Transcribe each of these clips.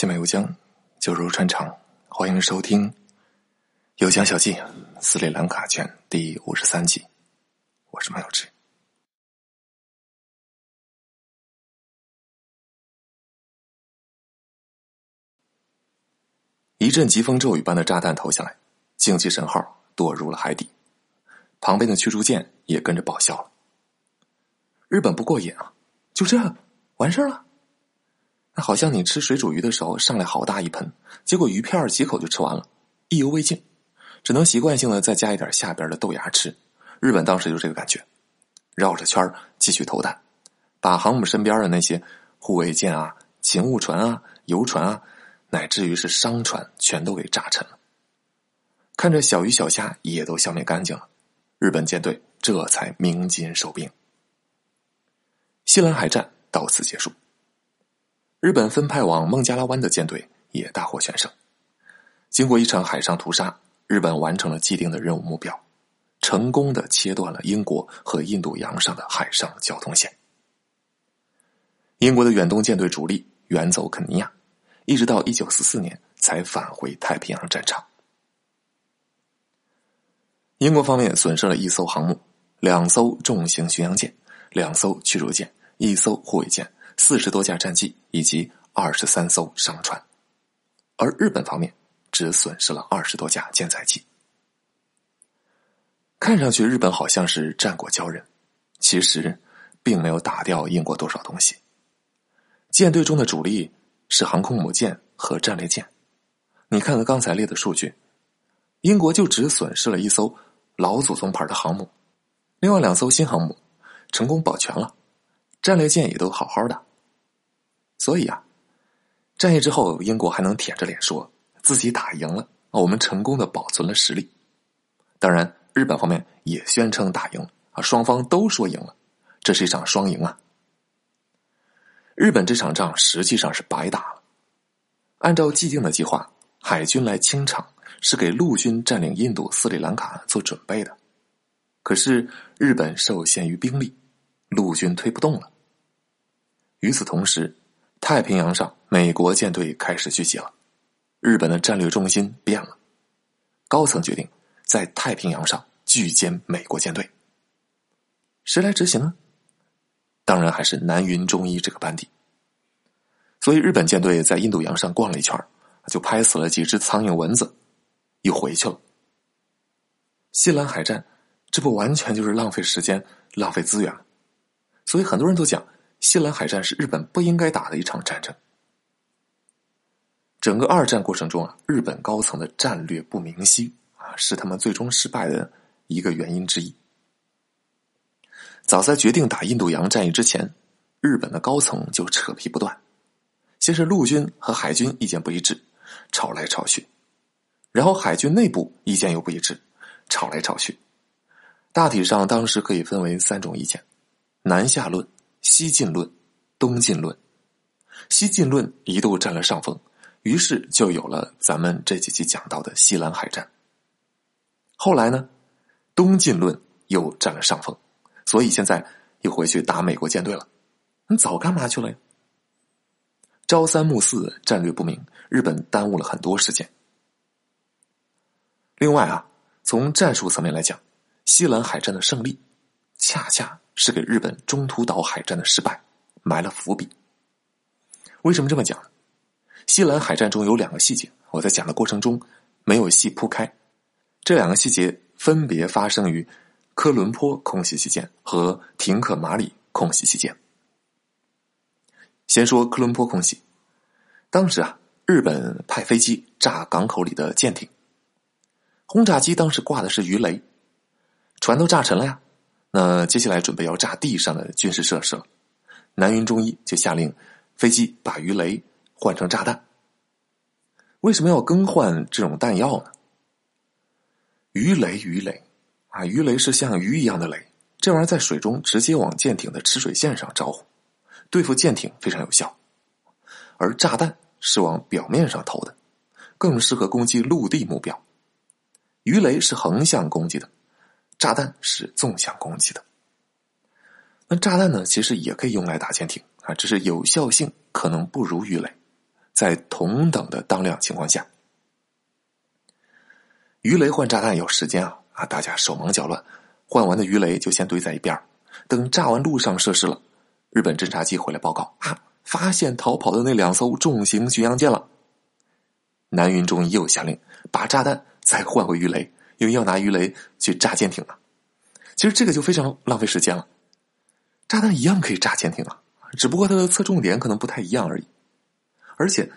新美游江，就如穿肠，欢迎收听《游江小记》斯里兰卡卷第53集，我是马有志。一阵疾风骤雨般的炸弹投下来，精气神号堕入了海底，旁边的驱逐舰也跟着报销了。日本不过瘾啊，就这完事了。那好像你吃水煮鱼的时候上来好大一盆，结果鱼片几口就吃完了，意犹未尽，只能习惯性的再加一点下边的豆芽吃。日本当时就这个感觉，绕着圈继续投弹，把航母身边的那些护卫舰啊、勤务船啊、游船啊，乃至于是商船全都给炸沉了。看着小鱼小虾也都消灭干净了，日本舰队这才鸣金收兵。西兰海战到此结束，日本分派往孟加拉湾的舰队也大获全胜。经过一场海上屠杀，日本完成了既定的任务目标，成功地切断了英国和印度洋上的海上交通线。英国的远东舰队主力远走肯尼亚，一直到1944年才返回太平洋战场。英国方面损失了一艘航母、两艘重型巡洋舰、两艘驱逐舰、一艘护卫舰、40多架战机以及23艘商船，而日本方面只损失了20多架舰载机。看上去日本好像是战果骄人，其实并没有打掉英国多少东西。舰队中的主力是航空母舰和战列舰，你看看刚才列的数据，英国就只损失了一艘老祖宗牌的航母，另外2艘新航母成功保全了，战列舰也都好好的。所以啊，战役之后英国还能舔着脸说自己打赢了，我们成功的保存了实力。当然日本方面也宣称打赢了，双方都说赢了，这是一场双赢啊。日本这场仗实际上是白打了。按照既定的计划，海军来清场是给陆军占领印度、斯里兰卡做准备的，可是日本受限于兵力，陆军推不动了。与此同时，太平洋上美国舰队开始聚集了，日本的战略重心变了，高层决定在太平洋上聚歼美国舰队。谁来执行呢？当然还是南云忠一这个班底。所以日本舰队在印度洋上逛了一圈，就拍死了几只苍蝇蚊子，又回去了。西兰海战，这不完全就是浪费时间、浪费资源。所以很多人都讲，西兰海战是日本不应该打的一场战争。整个二战过程中，日本高层的战略不明晰，是他们最终失败的一个原因之一。早在决定打印度洋战役之前，日本的高层就扯皮不断，先是陆军和海军意见不一致，吵来吵去，然后海军内部意见又不一致，吵来吵去。大体上当时可以分为3种意见：南下论、西进论、东进论。西进论一度占了上风，于是就有了咱们这几期讲到的西兰海战。后来呢，东进论又占了上风，所以现在又回去打美国舰队了。你早干嘛去了呀？朝三暮四，战略不明，日本耽误了很多时间。另外从战术层面来讲，西兰海战的胜利恰恰是给日本中途岛海战的失败埋了伏笔。为什么这么讲？西兰海战中有2个细节，我在讲的过程中没有细铺开。这2个细节分别发生于科伦坡空袭期间和廷克马里空袭期间。先说科伦坡空袭，当时日本派飞机炸港口里的舰艇，轰炸机当时挂的是鱼雷，船都炸沉了呀。那接下来准备要炸地上的军事设施了，南云忠一就下令飞机把鱼雷换成炸弹。为什么要更换这种弹药呢？鱼雷是像鱼一样的雷，这玩意儿在水中直接往舰艇的吃水线上招呼，对付舰艇非常有效。而炸弹是往表面上投的，更适合攻击陆地目标。鱼雷是横向攻击的，炸弹是纵向攻击的。那炸弹呢，其实也可以用来打舰艇，只是有效性可能不如鱼雷，在同等的当量情况下。鱼雷换炸弹要时间啊，大家手忙脚乱，换完的鱼雷就先堆在一边，等炸完陆上设施了，日本侦察机回来报告啊，发现逃跑的那2艘重型巡洋舰了。南云忠又下令把炸弹再换回鱼雷，因为要拿鱼雷去炸舰艇了。其实这个就非常浪费时间了，炸弹一样可以炸舰艇啊，只不过它的侧重点可能不太一样而已。而且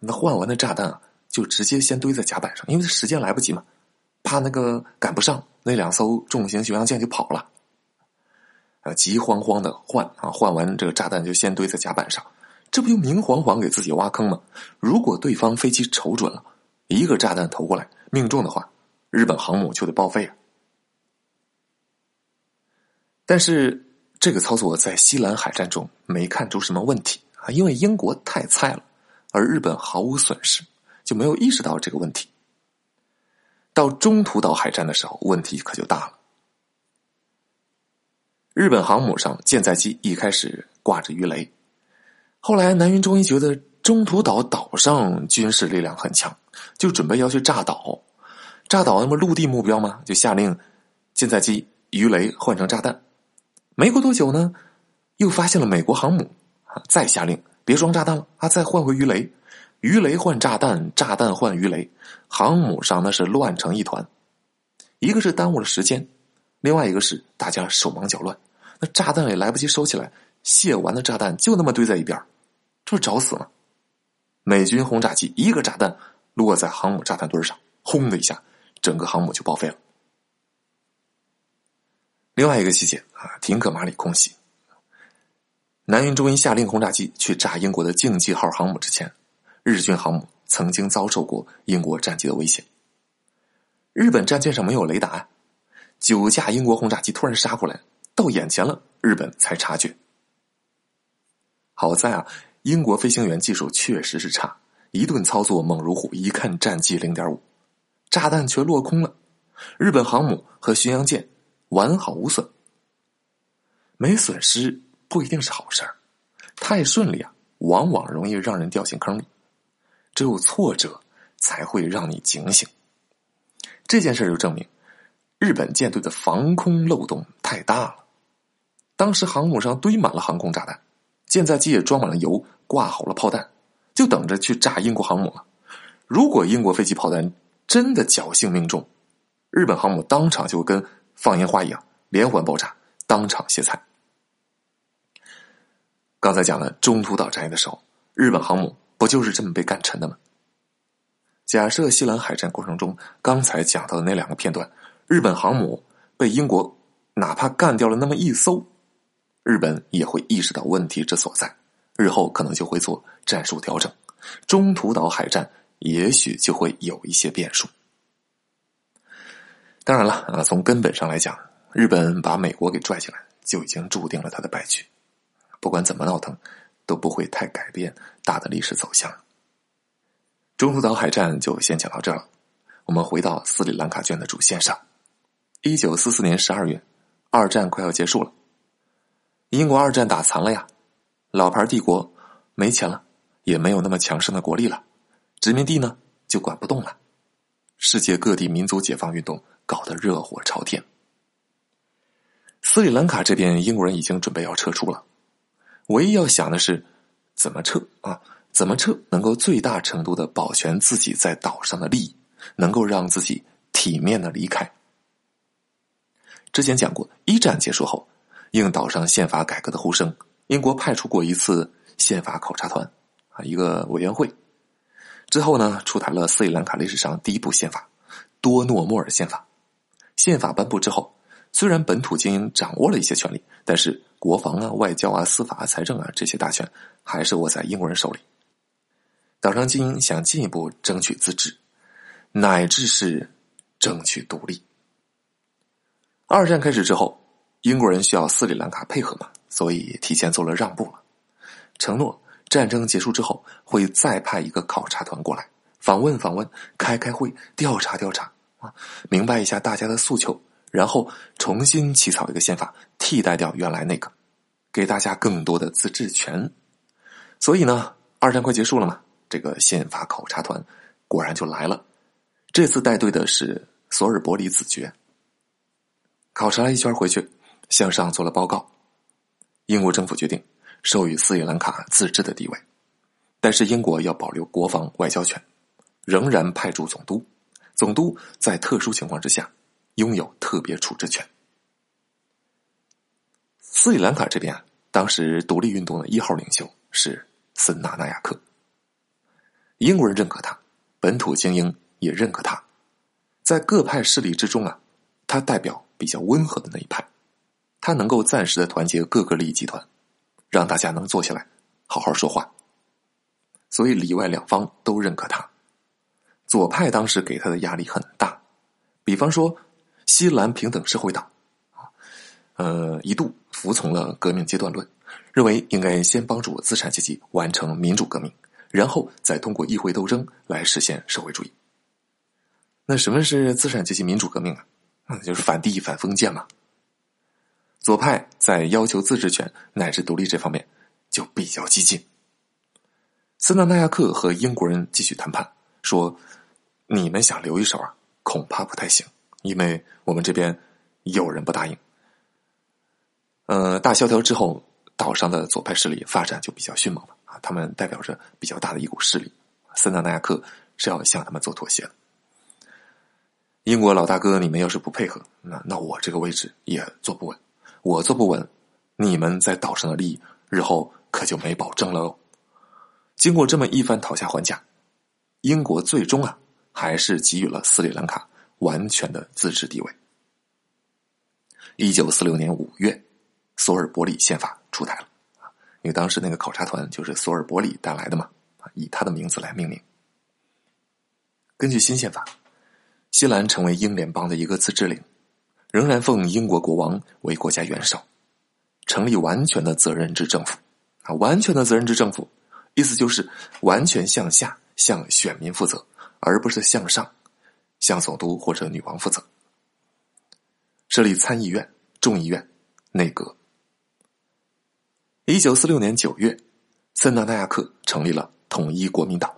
那换完的炸弹啊，就直接先堆在甲板上，因为时间来不及嘛，怕那个赶不上，那2艘重型巡洋舰就跑了。急慌慌的换完这个炸弹就先堆在甲板上，这不就明晃晃给自己挖坑吗？如果对方飞机瞅准了，一个炸弹投过来命中的话，日本航母就得报废啊。但是这个操作在西兰海战中没看出什么问题啊，因为英国太菜了，而日本毫无损失，就没有意识到这个问题。到中途岛海战的时候，问题可就大了。日本航母上舰载机一开始挂着鱼雷，后来南云忠一觉得中途岛岛上军事力量很强，就准备要去炸岛。炸岛那么陆地目标嘛，就下令舰载机鱼雷换成炸弹。没过多久呢，又发现了美国航母，再下令别装炸弹了，再换回鱼雷，鱼雷换炸弹，炸弹换鱼雷，航母上那是乱成一团。一个是耽误了时间，另外一个是大家手忙脚乱，那炸弹也来不及收起来，卸完的炸弹就那么堆在一边，这找死了。美军轰炸机一个炸弹落在航母炸弹堆上，轰的一下，整个航母就报废了。另外一个细节啊，廷可马里空袭，南云忠一下令轰炸机去炸英国的竞技号航母之前，日军航母曾经遭受过英国战机的威胁。日本战舰上没有雷达啊，9架英国轰炸机突然杀过来，到眼前了，日本才察觉。好在啊，英国飞行员技术确实是差，一顿操作猛如虎，一看战绩 0.5， 炸弹全落空了，日本航母和巡洋舰完好无损。没损失不一定是好事儿，太顺利啊，往往容易让人掉进坑里，只有挫折才会让你警醒。这件事就证明日本舰队的防空漏洞太大了，当时航母上堆满了航空炸弹，舰载机也装满了油，挂好了炮弹，就等着去炸英国航母了。如果英国飞机炮弹真的侥幸命中，日本航母当场就跟放烟花一样连环爆炸，当场卸菜。刚才讲了中途岛战役的时候，日本航母不就是这么被干沉的吗？假设西兰海战过程中刚才讲到的那2个片段，日本航母被英国哪怕干掉了那么1艘，日本也会意识到问题之所在，日后可能就会做战术调整，中途岛海战也许就会有一些变数。当然了啊，从根本上来讲，日本把美国给拽进来就已经注定了他的败局，不管怎么闹腾都不会太改变大的历史走向。中途岛海战就先讲到这儿了，我们回到斯里兰卡卷的主线上。1944年12月，二战快要结束了，英国二战打残了呀，老牌帝国没钱了，也没有那么强盛的国力了，殖民地呢就管不动了，世界各地民族解放运动搞得热火朝天。斯里兰卡这边英国人已经准备要撤出了，唯一要想的是怎么撤啊？怎么撤能够最大程度的保全自己在岛上的利益，能够让自己体面的离开。之前讲过，一战结束后，应岛上宪法改革的呼声，英国派出过一次宪法考察团啊，一个委员会。之后呢，出台了斯里兰卡历史上第一部宪法——多诺莫尔宪法。宪法颁布之后，虽然本土精英掌握了一些权利，但是国防啊、外交啊、司法啊、财政啊这些大权还是握在英国人手里。岛上精英想进一步争取自治，乃至是争取独立。二战开始之后，英国人需要斯里兰卡配合嘛，所以提前做了让步了，承诺战争结束之后会再派一个考察团过来，访问，开会，调查明白一下大家的诉求，然后重新起草一个宪法，替代掉原来那个，给大家更多的自治权。所以呢，二战快结束了嘛，这个宪法考察团果然就来了。这次带队的是索尔伯里子爵。考察了一圈回去，向上做了报告。英国政府决定授予斯里兰卡自治的地位，但是英国要保留国防外交权，仍然派驻总督，总督在特殊情况之下拥有特别处置权。斯里兰卡这边，当时独立运动的一号领袖是森纳纳雅克，英国人认可他，本土精英也认可他，在各派势力之中啊，他代表比较温和的那一派，他能够暂时的团结各个利益集团，让大家能坐下来好好说话，所以里外两方都认可他。左派当时给他的压力很大，比方说西兰平等社会党一度服从了革命阶段论，认为应该先帮助资产阶级完成民主革命，然后再通过议会斗争来实现社会主义。那什么是资产阶级民主革命啊？那就是反帝反封建嘛。左派在要求自治权乃至独立这方面就比较激进。森纳纳亚克和英国人继续谈判，说你们想留一手啊，恐怕不太行，因为我们这边有人不答应。大萧条之后，岛上的左派势力发展就比较迅猛了啊，他们代表着比较大的一股势力，森纳纳亚克是要向他们做妥协的。英国老大哥，你们要是不配合，那我这个位置也坐不稳，我坐不稳，你们在岛上的利益日后可就没保证了哦。经过这么一番讨价还价，英国最终啊还是给予了斯里兰卡完全的自治地位。1946年5月索尔伯里宪法出台了，因为当时那个考察团就是索尔伯里带来的嘛，以他的名字来命名。根据新宪法，西兰成为英联邦的一个自治领，仍然奉英国国王为国家元首，成立完全的责任制政府。完全的责任制政府意思就是完全向下向选民负责，而不是向上向总督或者女王负责。设立参议院、众议院、内阁。1946年9月，森纳纳亚克成立了统一国民党，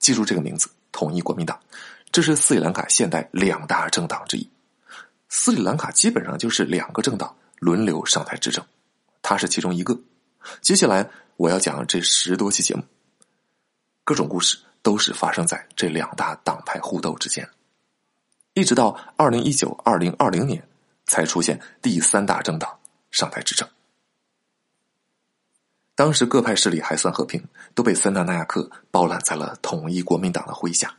记住这个名字，统一国民党，这是斯里兰卡现代两大政党之一。斯里兰卡基本上就是两个政党轮流上台执政，它是其中一个。接下来我要讲这10多期节目，各种故事都是发生在这两大党派互斗之间，一直到 2019-2020 年才出现第三大政党上台执政。当时各派势力还算和平，都被森纳纳亚克包揽在了统一国民党的麾下。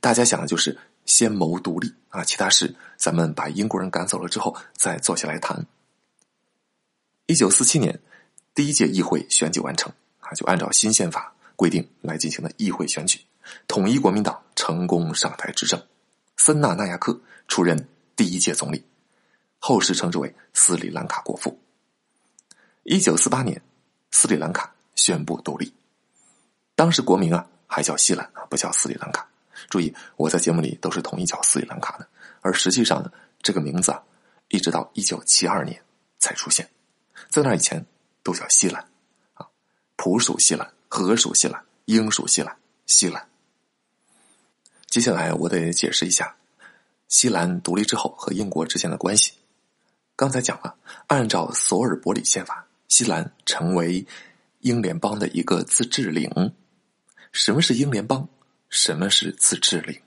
大家想的就是先谋独立啊，其他事咱们把英国人赶走了之后再坐下来谈。1947年第一届议会选举完成啊，就按照新宪法规定来进行的议会选举，统一国民党成功上台执政，森纳纳亚克出任第一届总理，后世称之为斯里兰卡国父。1948年，斯里兰卡宣布独立，当时国名啊还叫西兰啊，不叫斯里兰卡。注意，我在节目里都是统一叫斯里兰卡的，而实际上呢，这个名字啊，一直到1972年才出现，在那以前都叫西兰啊，普属西兰、荷属西兰、英属西兰、西兰。接下来我得解释一下西兰独立之后和英国之间的关系。刚才讲了，按照索尔伯里宪法，西兰成为英联邦的一个自治领。什么是英联邦？什么是自治领？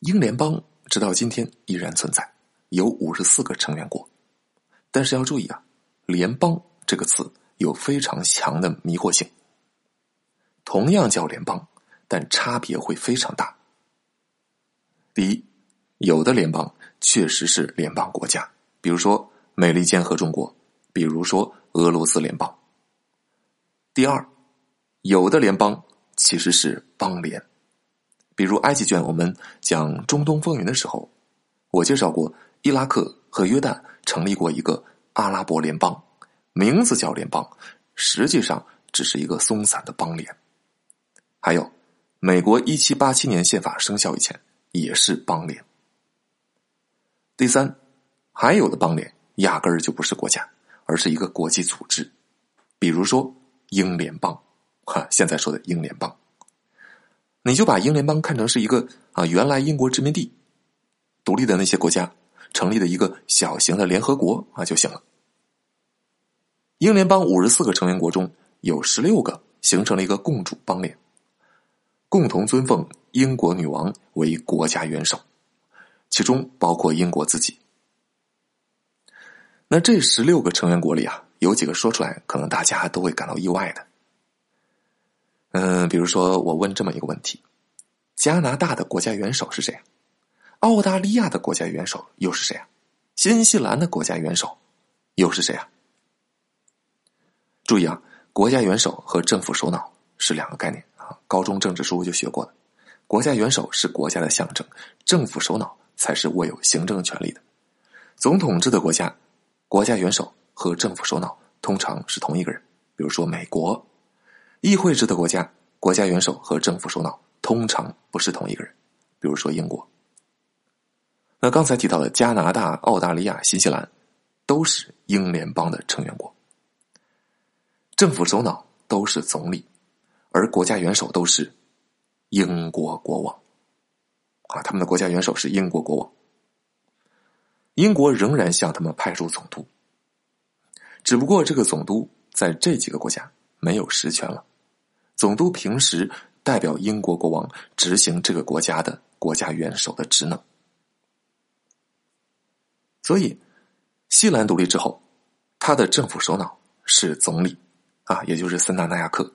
英联邦直到今天依然存在，有54个成员国。但是要注意啊，联邦这个词有非常强的迷惑性。同样叫联邦，但差别会非常大。第一，有的联邦确实是联邦国家，比如说美利坚合众国，比如说俄罗斯联邦。第二，有的联邦其实是邦联，比如埃及卷我们讲中东风云的时候，我介绍过伊拉克和约旦成立过一个阿拉伯联邦，名字叫联邦，实际上只是一个松散的邦联。还有美国1787年宪法生效以前也是邦联。第三，还有的邦联压根儿就不是国家，而是一个国际组织，比如说英联邦现在说的英联邦。你就把英联邦看成是一个原来英国殖民地独立的那些国家成立的一个小型的联合国就行了。英联邦54个成员国中有16个形成了一个共主邦联，共同尊奉英国女王为国家元首，其中包括英国自己。那这16个成员国里有几个说出来可能大家都会感到意外的。比如说我问这么一个问题，加拿大的国家元首是谁？澳大利亚的国家元首又是谁？新西兰的国家元首又是谁？注意，国家元首和政府首脑是两个概念，高中政治书就学过的。国家元首是国家的象征，政府首脑才是握有行政权力的。总统制的国家，国家元首和政府首脑通常是同一个人，比如说美国。议会制的国家，国家元首和政府首脑通常不是同一个人，比如说英国。那刚才提到的加拿大、澳大利亚、新西兰都是英联邦的成员国，政府首脑都是总理，而国家元首都是英国国王，他们的国家元首是英国国王。英国仍然向他们派出总督，只不过这个总督在这几个国家没有实权了，总督平时代表英国国王执行这个国家的国家元首的职能。所以西兰独立之后，他的政府首脑是总理，也就是森纳纳亚克，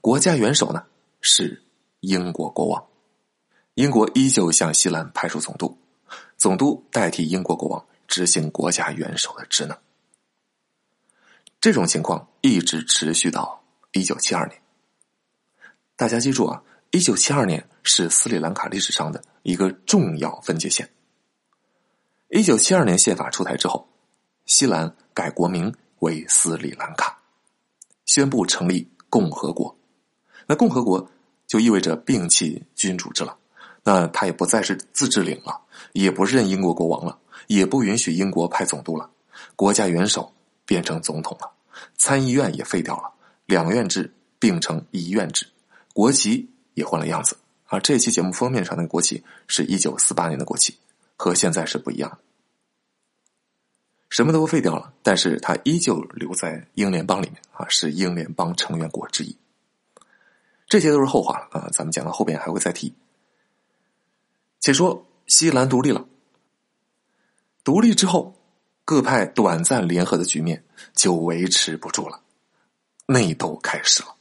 国家元首呢是英国国王。英国依旧向西兰派出总督，总督代替英国国王执行国家元首的职能。这种情况一直持续到1972年。大家记住，1972年是斯里兰卡历史上的一个重要分界线。1972年宪法出台之后，西兰改国名为斯里兰卡，宣布成立共和国。那共和国就意味着摒弃君主制了，那它也不再是自治领了，也不认英国国王了，也不允许英国派总督了，国家元首变成总统了，参议院也废掉了，两院制并成一院制，国旗也换了样子，这期节目封面上的国旗是1948年的国旗，和现在是不一样的。什么都废掉了，但是它依旧留在英联邦里面，是英联邦成员国之一。这些都是后话了，咱们讲到后边还会再提。且说西兰独立了，独立之后各派短暂联合的局面就维持不住了，内斗开始了。